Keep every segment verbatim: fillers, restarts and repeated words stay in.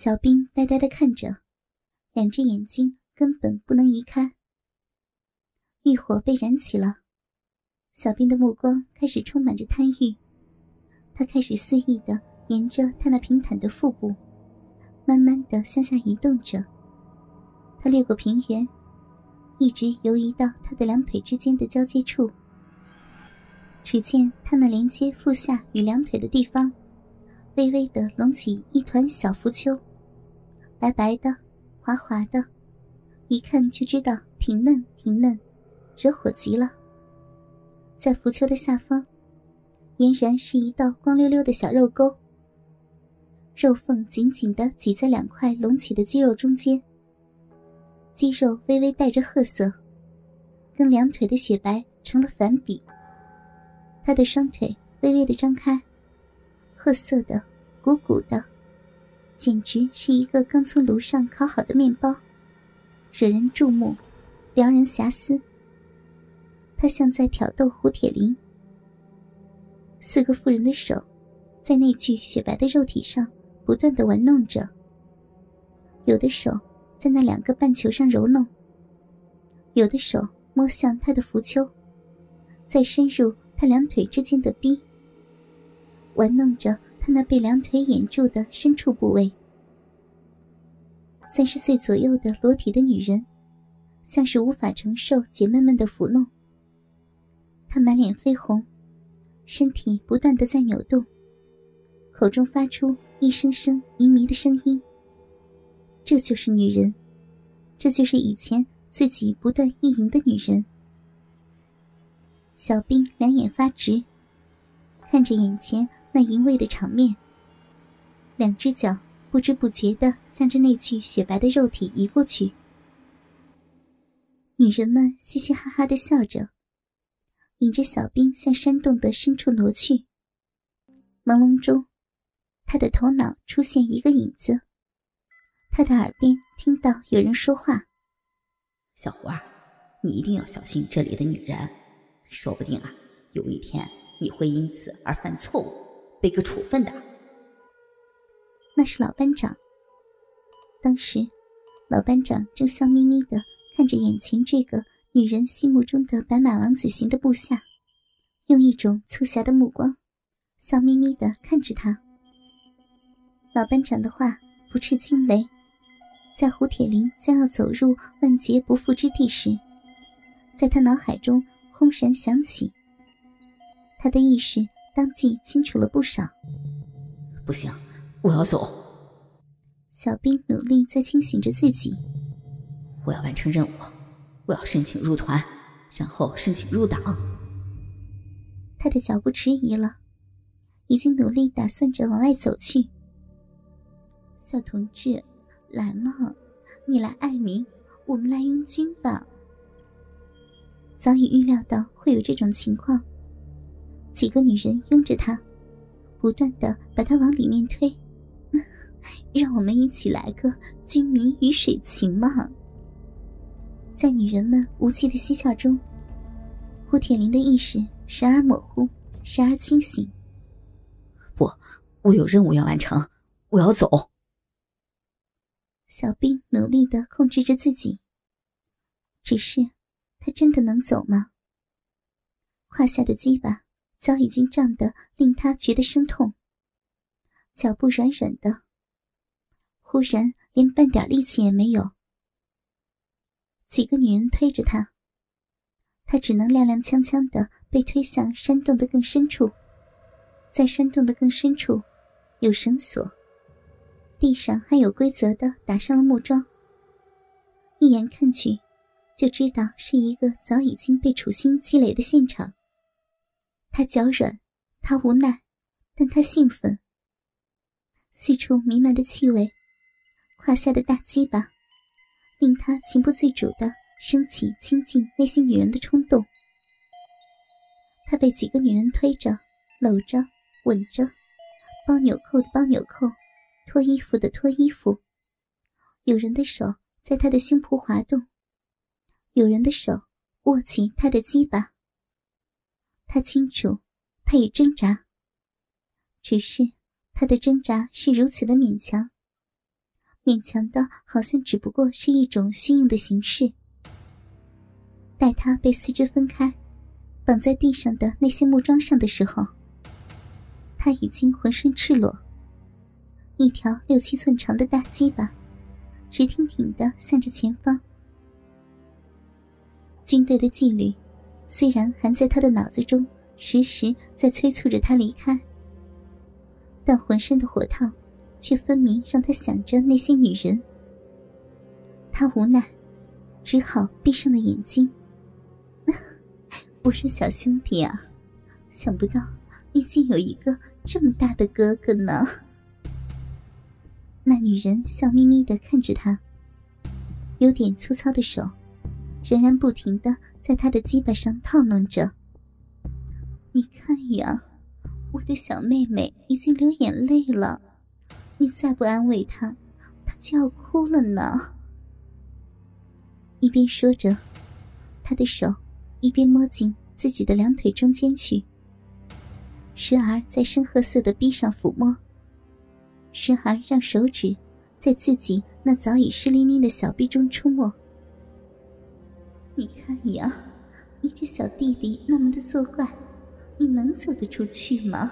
小兵呆呆地看着，两只眼睛根本不能移开。欲火被燃起了，小兵的目光开始充满着贪欲，他开始肆意地沿着他那平坦的腹部慢慢地向下移动着。他掠过平原，一直游移到他的两腿之间的交接处，只见他那连接腹下与两腿的地方微微地隆起一团小浮丘，白白的滑滑的，一看就知道挺嫩挺嫩，惹火极了。在浮丘的下方俨然是一道光溜溜的小肉沟，肉缝紧紧地挤在两块隆起的肌肉中间，肌肉微微带着褐色，跟两腿的雪白成了反比。他的双腿微微地张开，褐色的鼓鼓的，简直是一个刚从炉上烤好的面包，惹人注目，撩人遐思。他像在挑逗胡铁林。四个妇人的手在那具雪白的肉体上不断地玩弄着，有的手在那两个半球上揉弄，有的手摸向他的浮丘，再深入他两腿之间的逼，玩弄着他那被两腿掩住的深处部位。三十岁左右的裸体的女人像是无法承受姐妹们的抚弄，她满脸绯红，身体不断地在扭动，口中发出一声声靡靡的声音。这就是女人，这就是以前自己不断意淫的女人。小兵两眼发直，看着眼前那淫秽的场面，两只脚不知不觉地向着那具雪白的肉体移过去。女人们嘻嘻哈哈地笑着，引着小兵向山洞的深处挪去。朦胧中，他的头脑出现一个影子，他的耳边听到有人说话：“小胡儿，你一定要小心这里的女人，说不定啊，有一天你会因此而犯错误，被个处分的。”那是老班长。当时，老班长正笑眯眯地看着眼前这个女人心目中的白马王子型的部下，用一种促狭的目光，笑眯眯地看着他。老班长的话不啻惊雷，在胡铁林将要走入万劫不复之地时，在他脑海中轰然响起，他的意识当即清楚了不少。不行，我要走。小兵努力在清醒着自己。我要完成任务，我要申请入团，然后申请入党。他的脚步迟疑了，已经努力打算着往外走去。小同志，来嘛，你来爱民，我们来拥军吧。早已预料到会有这种情况，几个女人拥着他，不断地把他往里面推。让我们一起来个军民鱼水情嘛。在女人们无忌的嬉笑中，胡铁林的意识时而模糊，时而清醒。不，我有任务要完成，我要走。小兵努力地控制着自己。只是，他真的能走吗？胯下的鸡巴早已经胀得令他觉得生痛，脚步软软的，忽然连半点力气也没有。几个女人推着他，他只能踉踉跄跄地被推向山洞的更深处。在山洞的更深处有绳索，地上还有规则地打上了木桩，一眼看去就知道是一个早已经被处心积累的现场。他脚软，他无奈，但他兴奋。四处弥漫的气味，胯下的大鸡巴，令他情不自主地升起亲近那些女人的冲动。他被几个女人推着、搂着、吻着，包纽扣的包纽扣，脱衣服的脱衣服。有人的手在他的胸脯滑动，有人的手握起他的鸡巴。他清楚，他也挣扎，只是他的挣扎是如此的勉强，勉强的好像只不过是一种虚应的形式。待他被四肢分开，绑在地上的那些木桩上的时候，他已经浑身赤裸，一条六七寸长的大鸡巴直挺挺的向着前方。军队的纪律虽然还在他的脑子中时时在催促着他离开，但浑身的火烫却分明让他想着那些女人。他无奈，只好闭上了眼睛。我说小兄弟啊，想不到你竟有一个这么大的哥哥呢。那女人笑眯眯地看着他，有点粗糙的手仍然不停地在他的鸡巴上套弄着。你看呀，我的小妹妹已经流眼泪了，你再不安慰她，她就要哭了呢。一边说着，她的手一边摸进自己的两腿中间去，时而在深褐色的臂上抚摸，时而让手指在自己那早已湿淋淋的小臂中出没。你看呀，你这小弟弟那么的作怪，你能走得出去吗？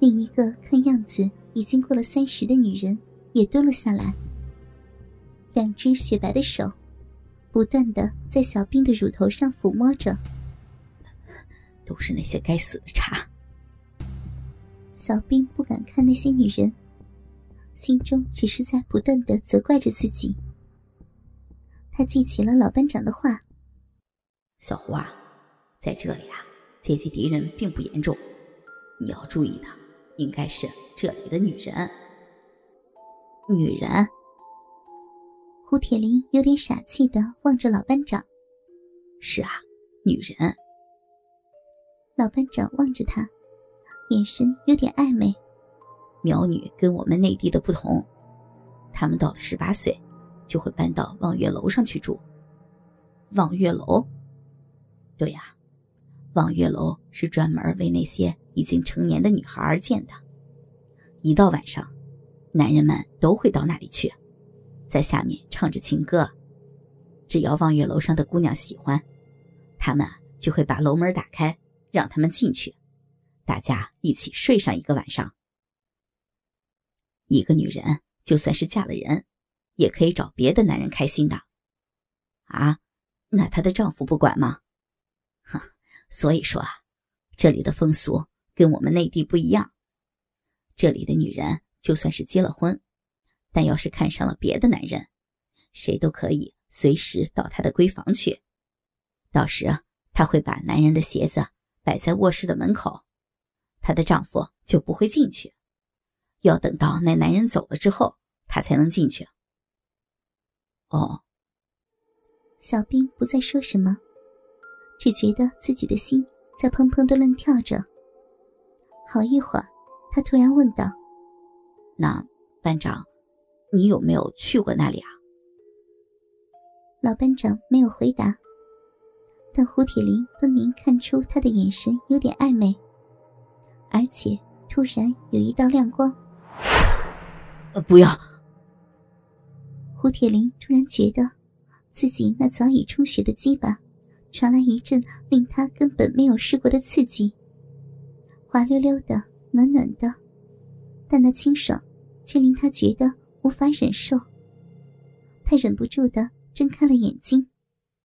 另一个看样子已经过了三十的女人也蹲了下来，两只雪白的手不断地在小兵的乳头上抚摸着。都是那些该死的茬。小兵不敢看那些女人，心中只是在不断地责怪着自己。他记起了老班长的话，小胡啊，在这里啊，阶级敌人并不严重，你要注意的应该是这里的女人。女人？胡铁林有点傻气地望着老班长。是啊，女人。老班长望着他，眼神有点暧昧。苗女跟我们内地的不同，他们到了十八岁就会搬到望月楼上去住。望月楼？对呀、啊，望月楼是专门为那些已经成年的女孩而建的，一到晚上，男人们都会到那里去，在下面唱着情歌。只要望月楼上的姑娘喜欢，他们就会把楼门打开，让他们进去，大家一起睡上一个晚上。一个女人就算是嫁了人，也可以找别的男人开心的。啊，那她的丈夫不管吗？所以说啊，这里的风俗跟我们内地不一样。这里的女人就算是结了婚，但要是看上了别的男人，谁都可以随时到她的闺房去。到时她会把男人的鞋子摆在卧室的门口，她的丈夫就不会进去，要等到那男人走了之后，她才能进去。哦。小兵不再说什么，只觉得自己的心在砰砰地乱跳着。好一会儿，他突然问道，那班长，你有没有去过那里啊？老班长没有回答，但胡铁林分明看出他的眼神有点暧昧，而且突然有一道亮光。呃，不要！胡铁林突然觉得自己那早已充血的鸡巴传来一阵令他根本没有试过的刺激，滑溜溜的，暖暖的，但那清爽却令他觉得无法忍受。他忍不住的睁开了眼睛。